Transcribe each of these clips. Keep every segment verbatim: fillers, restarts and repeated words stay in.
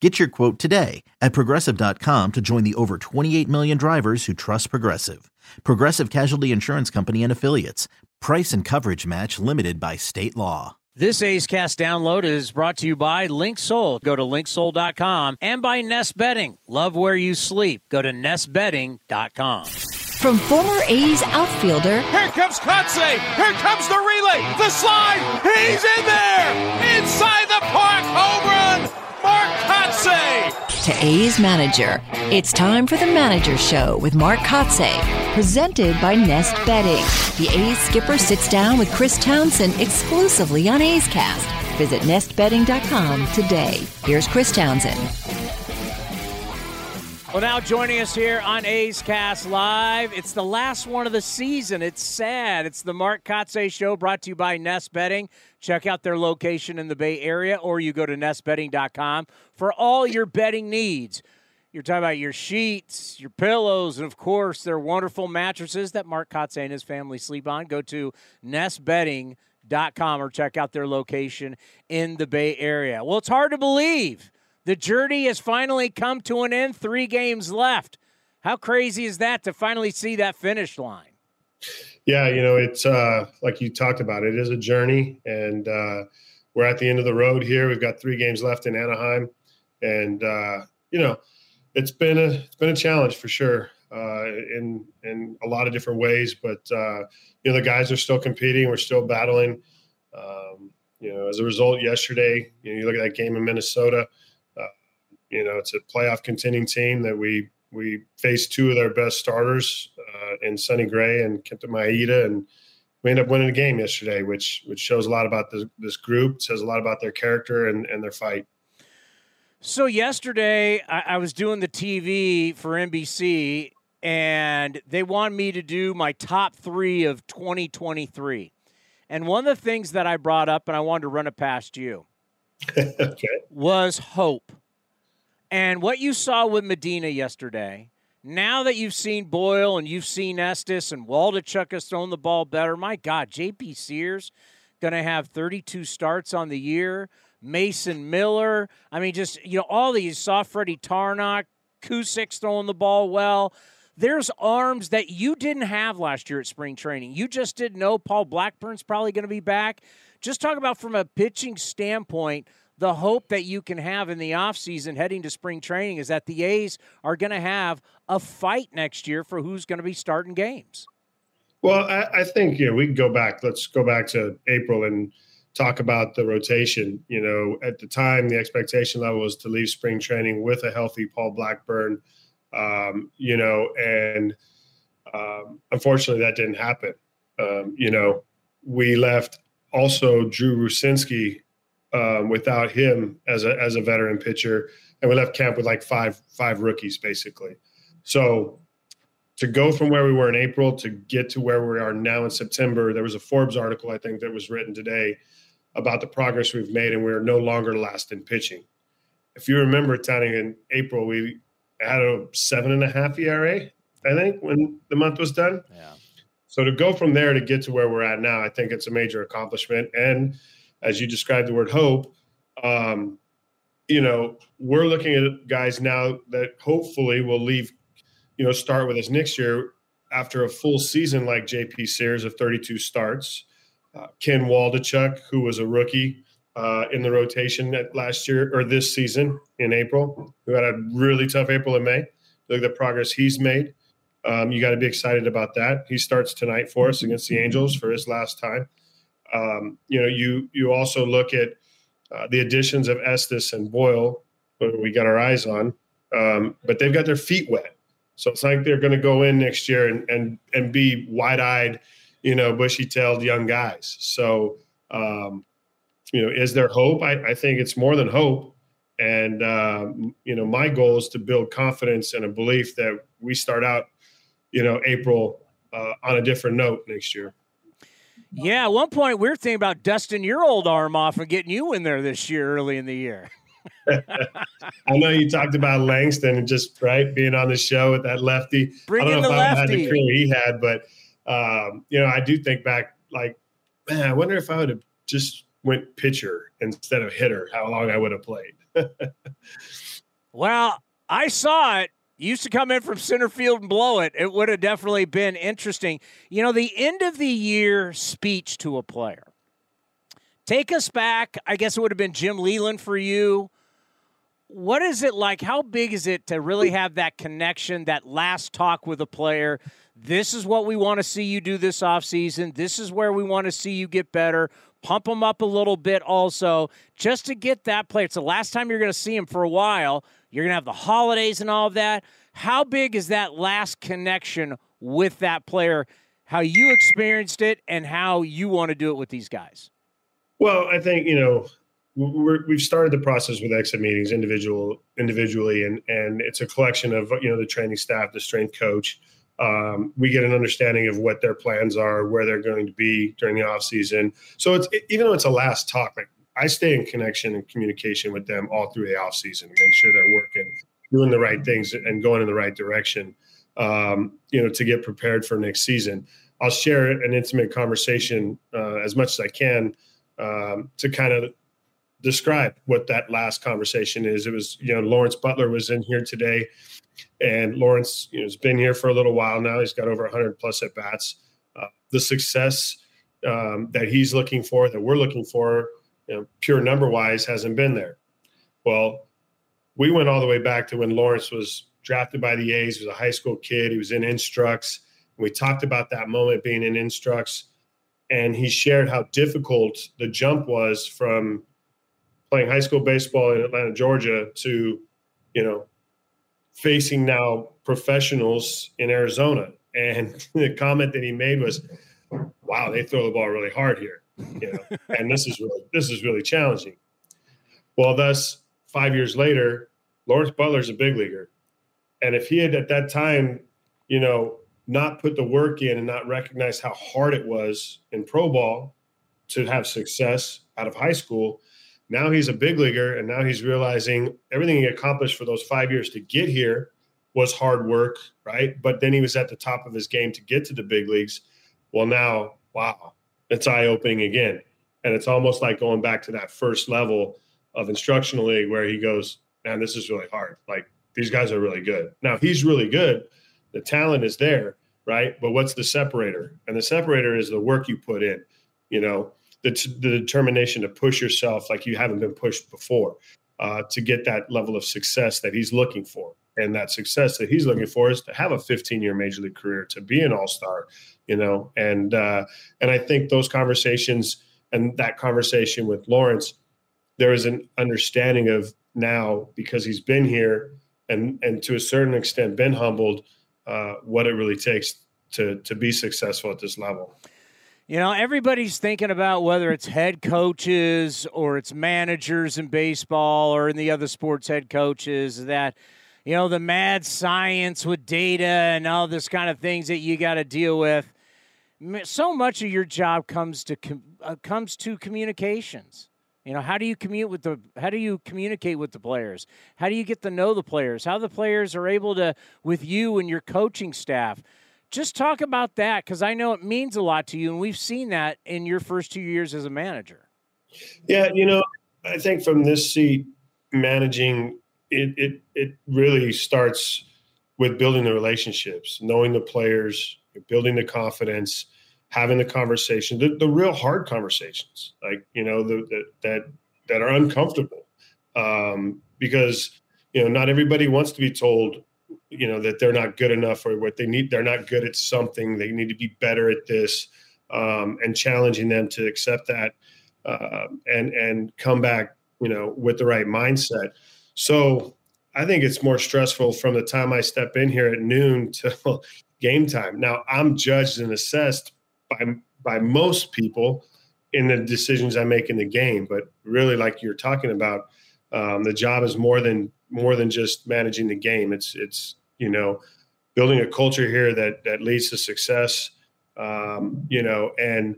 Get your quote today at Progressive dot com to join the over twenty-eight million drivers who trust Progressive. Progressive Casualty Insurance Company and Affiliates. Price and coverage match limited by state law. This A's Cast download is brought to you by LinkSoul. Go to Link Soul dot com and by Nest Bedding. Love where you sleep. Go to Nest Bedding dot com. From former A's outfielder. Here comes Kotsay. Here comes the relay. The slide. He's in there. Inside the park. Home run. Mark Kotsay. To A's manager. It's time for the Manager Show with Mark Kotsay. Presented by Nest Bedding. The A's skipper sits down with Chris Townsend exclusively on A's Cast. Visit nest bedding dot com today. Here's Chris Townsend. Well, now joining us here on A's Cast Live, it's the last one of the season. It's sad. It's the Mark Kotsay Show brought to you by Nest Bedding. Check out their location in the Bay Area, or you go to nest bedding dot com for all your bedding needs. You're talking about your sheets, your pillows, and, of course, their wonderful mattresses that Mark Kotsay and his family sleep on. Go to nest bedding dot com or check out their location in the Bay Area. Well, it's hard to believe the journey has finally come to an end. Three games left. How crazy is that to finally see that finish line? Yeah, you know, it's uh, like you talked about, it is a journey, and uh, we're at the end of the road here. We've got three games left in Anaheim, and, uh, you know, It's been a it's been a challenge for sure uh, in in a lot of different ways, but uh, you know the guys are still competing. We're still battling. Um, you know, as a result, yesterday, you know, you look at that game in Minnesota. Uh, you know, it's a playoff contending team that we we faced two of their best starters uh, in Sonny Gray and Kenta Maeda, and we ended up winning the game yesterday, which which shows a lot about this, this group. It says a lot about their character and, and their fight. So yesterday I, I was doing the T V for N B C, and they wanted me to do my top three of twenty twenty-three. And one of the things that I brought up, and I wanted to run it past you, okay, was hope. And what you saw with Medina yesterday, now that you've seen Boyle and you've seen Estes and Waldachuk has thrown the ball better, my God, J P. Sears going to have thirty-two starts on the year. Mason Miller, I mean, just, you know, all these, saw Freddie Tarnock, Kusick's throwing the ball well. There's arms that you didn't have last year at spring training. You just didn't know. Paul Blackburn's probably going to be back. Just talk about, from a pitching standpoint, the hope that you can have in the offseason heading to spring training is that the A's are going to have a fight next year for who's going to be starting games. Well, I, I think, you know, we can go back. Let's go back to April and talk about the rotation. You know, at the time, the expectation level was to leave spring training with a healthy Paul Blackburn, um, you know, and um, unfortunately that didn't happen. Um, you know, we left also Drew Rusinski um, without him as a as a veteran pitcher, and we left camp with like five five rookies basically. So to go from where we were in April to get to where we are now in September, there was a Forbes article, I think, that was written today about the progress we've made, and we are no longer last in pitching. If you remember, Tony, in April, we had a seven and a half E R A, I think, when the month was done. Yeah. So to go from there to get to where we're at now, I think it's a major accomplishment. And as you described the word hope, um, you know, we're looking at guys now that hopefully will leave, you know, start with us next year after a full season like J P. Sears of thirty-two starts. Uh, Ken Waldachuk, who was a rookie uh, in the rotation at last year or this season in April, who had a really tough April and May. Look at the progress he's made. Um, you got to be excited about that. He starts tonight for us against the Angels for his last time. Um, you know, you you also look at uh, the additions of Estes and Boyle, who we got our eyes on, um, but they've got their feet wet. So it's like they're going to go in next year and and and be wide-eyed, you know, bushy-tailed young guys. So, um, you know, is there hope? I, I think it's more than hope. And, um, you know, my goal is to build confidence and a belief that we start out, you know, April uh, on a different note next year. Yeah, at one point we were thinking about dusting your old arm off and getting you in there this year early in the year. I know you talked about Langston and just right being on the show with that lefty. Bring I don't know if I had the career he had, but um, you know, I do think back like, man, I wonder if I would have just went pitcher instead of hitter, how long I would have played. Well, I saw it. You used to come in from center field and blow it. It would have definitely been interesting. You know, the end of the year speech to a player. Take us back. I guess it would have been Jim Leland for you. What is it like? How big is it to really have that connection, that last talk with a player? This is what we want to see you do this offseason. This is where we want to see you get better. Pump them up a little bit also just to get that player. It's the last time you're going to see him for a while. You're going to have the holidays and all of that. How big is that last connection with that player, how you experienced it, and how you want to do it with these guys? Well, I think, you know, we're, we've started the process with exit meetings individual, individually, and, and it's a collection of, you know, the training staff, the strength coach. Um, we get an understanding of what their plans are, where they're going to be during the offseason. So it's it, even though it's a last talk, like, I stay in connection and communication with them all through the offseason, make sure they're working, doing the right things and going in the right direction, um, you know, to get prepared for next season. I'll share an intimate conversation uh, as much as I can um, to kind of describe what that last conversation is. It was, you know, Lawrence Butler was in here today. And Lawrence, you know, has been here for a little while now. He's got over one hundred plus at bats. Uh, the success um, that he's looking for, that we're looking for, you know, pure number wise, hasn't been there. Well, we went all the way back to when Lawrence was drafted by the A's. He was a high school kid. He was in Instructs. We talked about that moment being in Instructs, and he shared how difficult the jump was from playing high school baseball in Atlanta, Georgia, to, you know, facing now professionals in Arizona. And the comment that he made was, wow, they throw the ball really hard here, you know, and this is really, this is really challenging. Well, thus five years later, Lawrence Butler's a big leaguer. And if he had at that time, you know, not put the work in and not recognize how hard it was in pro ball to have success out of high school, now he's a big leaguer, and now he's realizing everything he accomplished for those five years to get here was hard work, right? But then he was at the top of his game to get to the big leagues. Well, now, wow, it's eye-opening again. And it's almost like going back to that first level of instructional league where he goes, man, this is really hard. Like, these guys are really good. Now, he's really good. The talent is there, right? But what's the separator? And the separator is the work you put in, you know, The, t- the determination to push yourself like you haven't been pushed before uh, to get that level of success that he's looking for. And that success that he's looking for is to have a fifteen-year major league career, to be an all-star, you know. And uh, and I think those conversations and that conversation with Lawrence, there is an understanding of now, because he's been here and, and to a certain extent been humbled, uh, what it really takes to to be successful at this level. You know, everybody's thinking about whether it's head coaches or it's managers in baseball or in the other sports head coaches, that, you know, the mad science with data and all this kind of things that you got to deal with. So much of your job comes to uh, comes to communications. You know, how do you commute with the how do you communicate with the players? How do you get to know the players? How the players are able to with you and your coaching staff? Just talk about that, because I know it means a lot to you, and we've seen that in your first two years as a manager. Yeah, you know, I think from this seat, managing, it it it really starts with building the relationships, knowing the players, building the confidence, having the conversation, the, the real hard conversations, like, you know, the, the, that that are uncomfortable, um, because, you know, not everybody wants to be told, you know, that they're not good enough or what they need. They're not good at something. They need to be better at this, um, and challenging them to accept that, uh, and, and come back, you know, with the right mindset. So I think it's more stressful from the time I step in here at noon till game time. Now I'm judged and assessed by, by most people in the decisions I make in the game, but really, like you're talking about, um, the job is more than, more than just managing the game. It's, it's, you know, building a culture here that, that leads to success, um, you know, and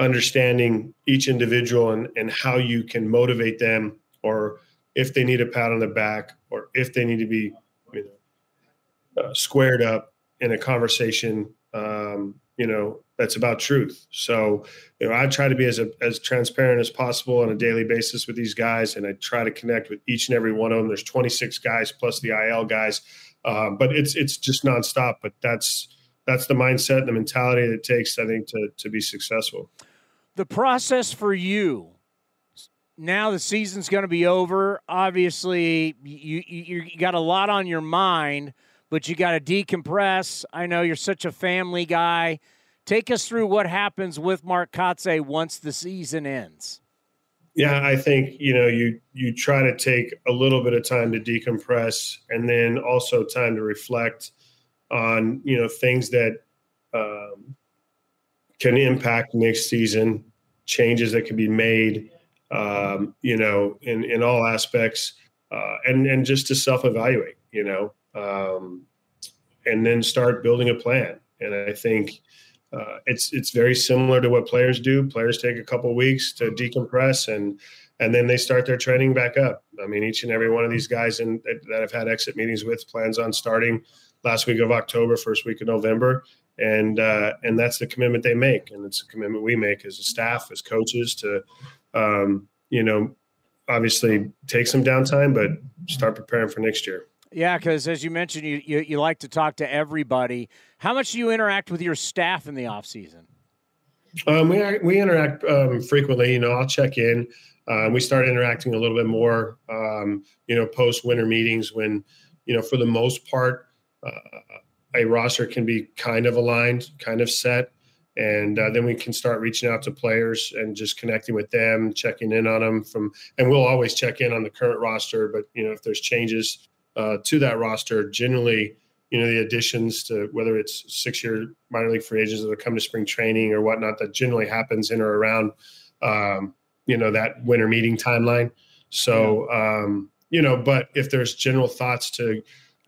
understanding each individual and, and how you can motivate them, or if they need a pat on the back, or if they need to be, you know, uh, squared up in a conversation, um, you know, that's about truth. So, you know, I try to be as a, as transparent as possible on a daily basis with these guys. And I try to connect with each and every one of them. There's twenty-six guys plus the I L guys. Um, but it's, it's just nonstop, but that's, that's the mindset and the mentality that it takes, I think, to, to be successful. The process for you, now the season's going to be over. Obviously, you, you you got a lot on your mind, but you got to decompress. I know you're such a family guy. Take us through what happens with Mark Kotsay once the season ends. Yeah, I think, you know, you you try to take a little bit of time to decompress, and then also time to reflect on, you know, things that um, can impact next season, changes that can be made, um, you know, in, in all aspects, uh, and, and just to self-evaluate, you know, um, and then start building a plan. And I think uh, it's it's very similar to what players do. Players take a couple of weeks to decompress, and and then they start their training back up. I mean, each and every one of these guys in, that, that I've had exit meetings with plans on starting last week of October, first week of November. And uh, and that's the commitment they make. And it's a commitment we make as a staff, as coaches, to, um, you know, obviously take some downtime, but start preparing for next year. Yeah, because as you mentioned, you, you you like to talk to everybody. How much do you interact with your staff in the offseason? Um, we, we interact um, frequently. You know, I'll check in. Uh, we start interacting a little bit more, um, you know, post-winter meetings when, you know, for the most part, Uh, a roster can be kind of aligned, kind of set, and uh, then we can start reaching out to players and just connecting with them, checking in on them. From and we'll always check in on the current roster, but you know, if there's changes uh, to that roster, generally, you know, the additions to whether it's six-year minor league free agents that will come to spring training or whatnot, that generally happens in or around um, you know, that winter meeting timeline. So um, you know, but if there's general thoughts to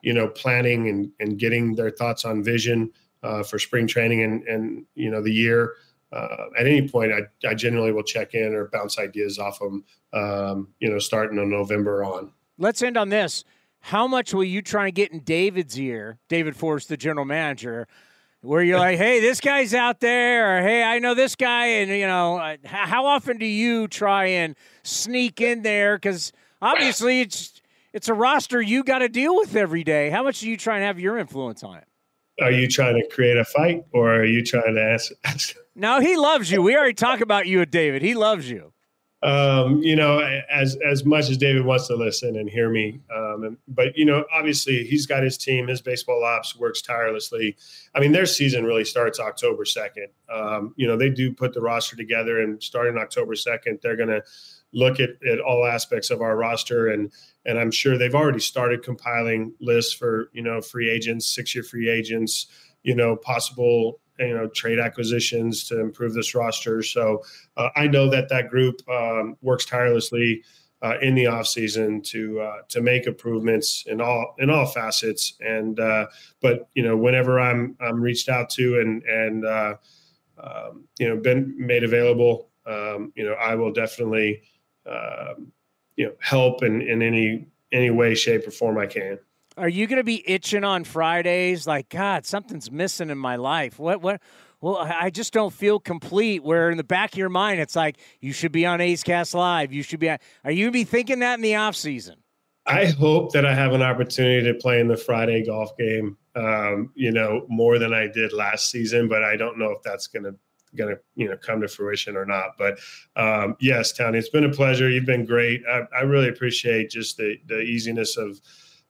you know, planning and, and getting their thoughts on vision uh, for spring training and, and, you know, the year uh, at any point, I, I generally will check in or bounce ideas off them, um, you know, starting in November on. Let's end on this. How much will you try and get in David's ear, David Forst, the general manager, where you're like, hey, this guy's out there, or hey, I know this guy. And, you know, how often do you try and sneak in there? Because obviously it's, It's a roster you got to deal with every day. How much do you try and have your influence on it? Are you trying to create a fight, or are you trying to ask? ask? No, he loves you. We already talked about you with David. He loves you. Um, you know, as as much as David wants to listen and hear me, um, and, but you know, obviously he's got his team. His baseball ops works tirelessly. I mean, their season really starts October second. Um, you know, they do put the roster together, and starting October second, they're going to look at, at all aspects of our roster. And, and I'm sure they've already started compiling lists for, you know, free agents, six-year free agents, you know, possible, you know, trade acquisitions to improve this roster. So uh, I know that that group um, works tirelessly uh, in the off season to, uh, to make improvements in all, in all facets. And, uh, but, you know, whenever I'm, I'm reached out to and, and uh, um, you know, been made available, um, you know, I will definitely, Um, you know, help in, in any any way, shape, or form I can. Are you going to be itching on Fridays? Like, God, something's missing in my life. What? What? Well, I just don't feel complete. Where in the back of your mind, it's like you should be on A's Cast Live. You should be. On, are you going to be thinking that in the off season? I hope that I have an opportunity to play in the Friday golf game. Um, you know, more than I did last season, but I don't know if that's going to. going to, you know, come to fruition or not. But um, yes, Tony, it's been a pleasure. You've been great. I, I really appreciate just the, the easiness of,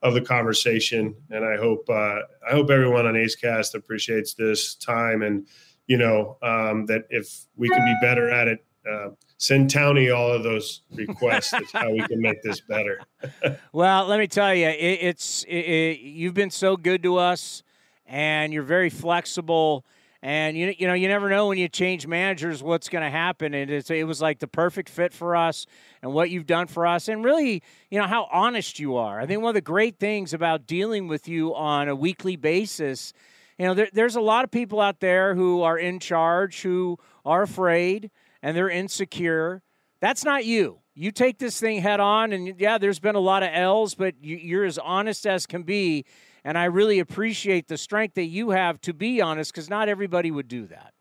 of the conversation. And I hope, uh, I hope everyone on A's Cast appreciates this time. And, you know, um, that if we can be better at it, uh, send Tony all of those requests. That's how we can make this better. Well, let me tell you, it, it's, it, it, you've been so good to us, and you're very flexible. And, you you know, you never know when you change managers what's going to happen. And it's, it was like the perfect fit for us and what you've done for us, and really, you know, how honest you are. I think one of the great things about dealing with you on a weekly basis, you know, there, there's a lot of people out there who are in charge, who are afraid, and they're insecure. That's not you. You take this thing head on, and, yeah, there's been a lot of L's, but you, you're as honest as can be, and I really appreciate the strength that you have to be honest, because not everybody would do that.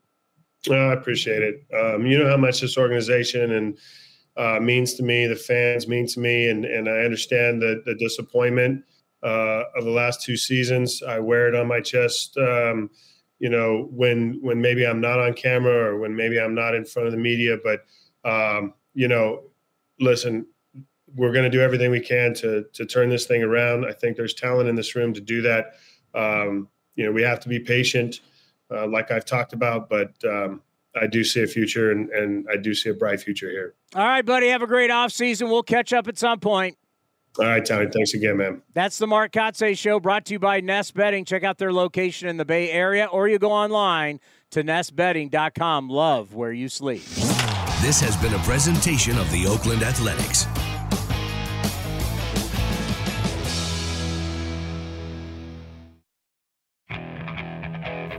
Oh, I appreciate it. Um, you know how much this organization and uh, means to me, the fans mean to me, and, and I understand the, the disappointment uh, of the last two seasons. I wear it on my chest, um, you know, when when maybe I'm not on camera or when maybe I'm not in front of the media. But, um, you know, listen, we're going to do everything we can to to turn this thing around. I think there's talent in this room to do that. Um, you know, we have to be patient. Uh, like I've talked about, but um, I do see a future, and, and I do see a bright future here. All right, buddy. Have a great offseason. We'll catch up at some point. All right, Tony. Thanks again, man. That's the Mark Kotsay Show, brought to you by Nest Bedding. Check out their location in the Bay Area, or you go online to nest bedding dot com. Love where you sleep. This has been a presentation of the Oakland Athletics.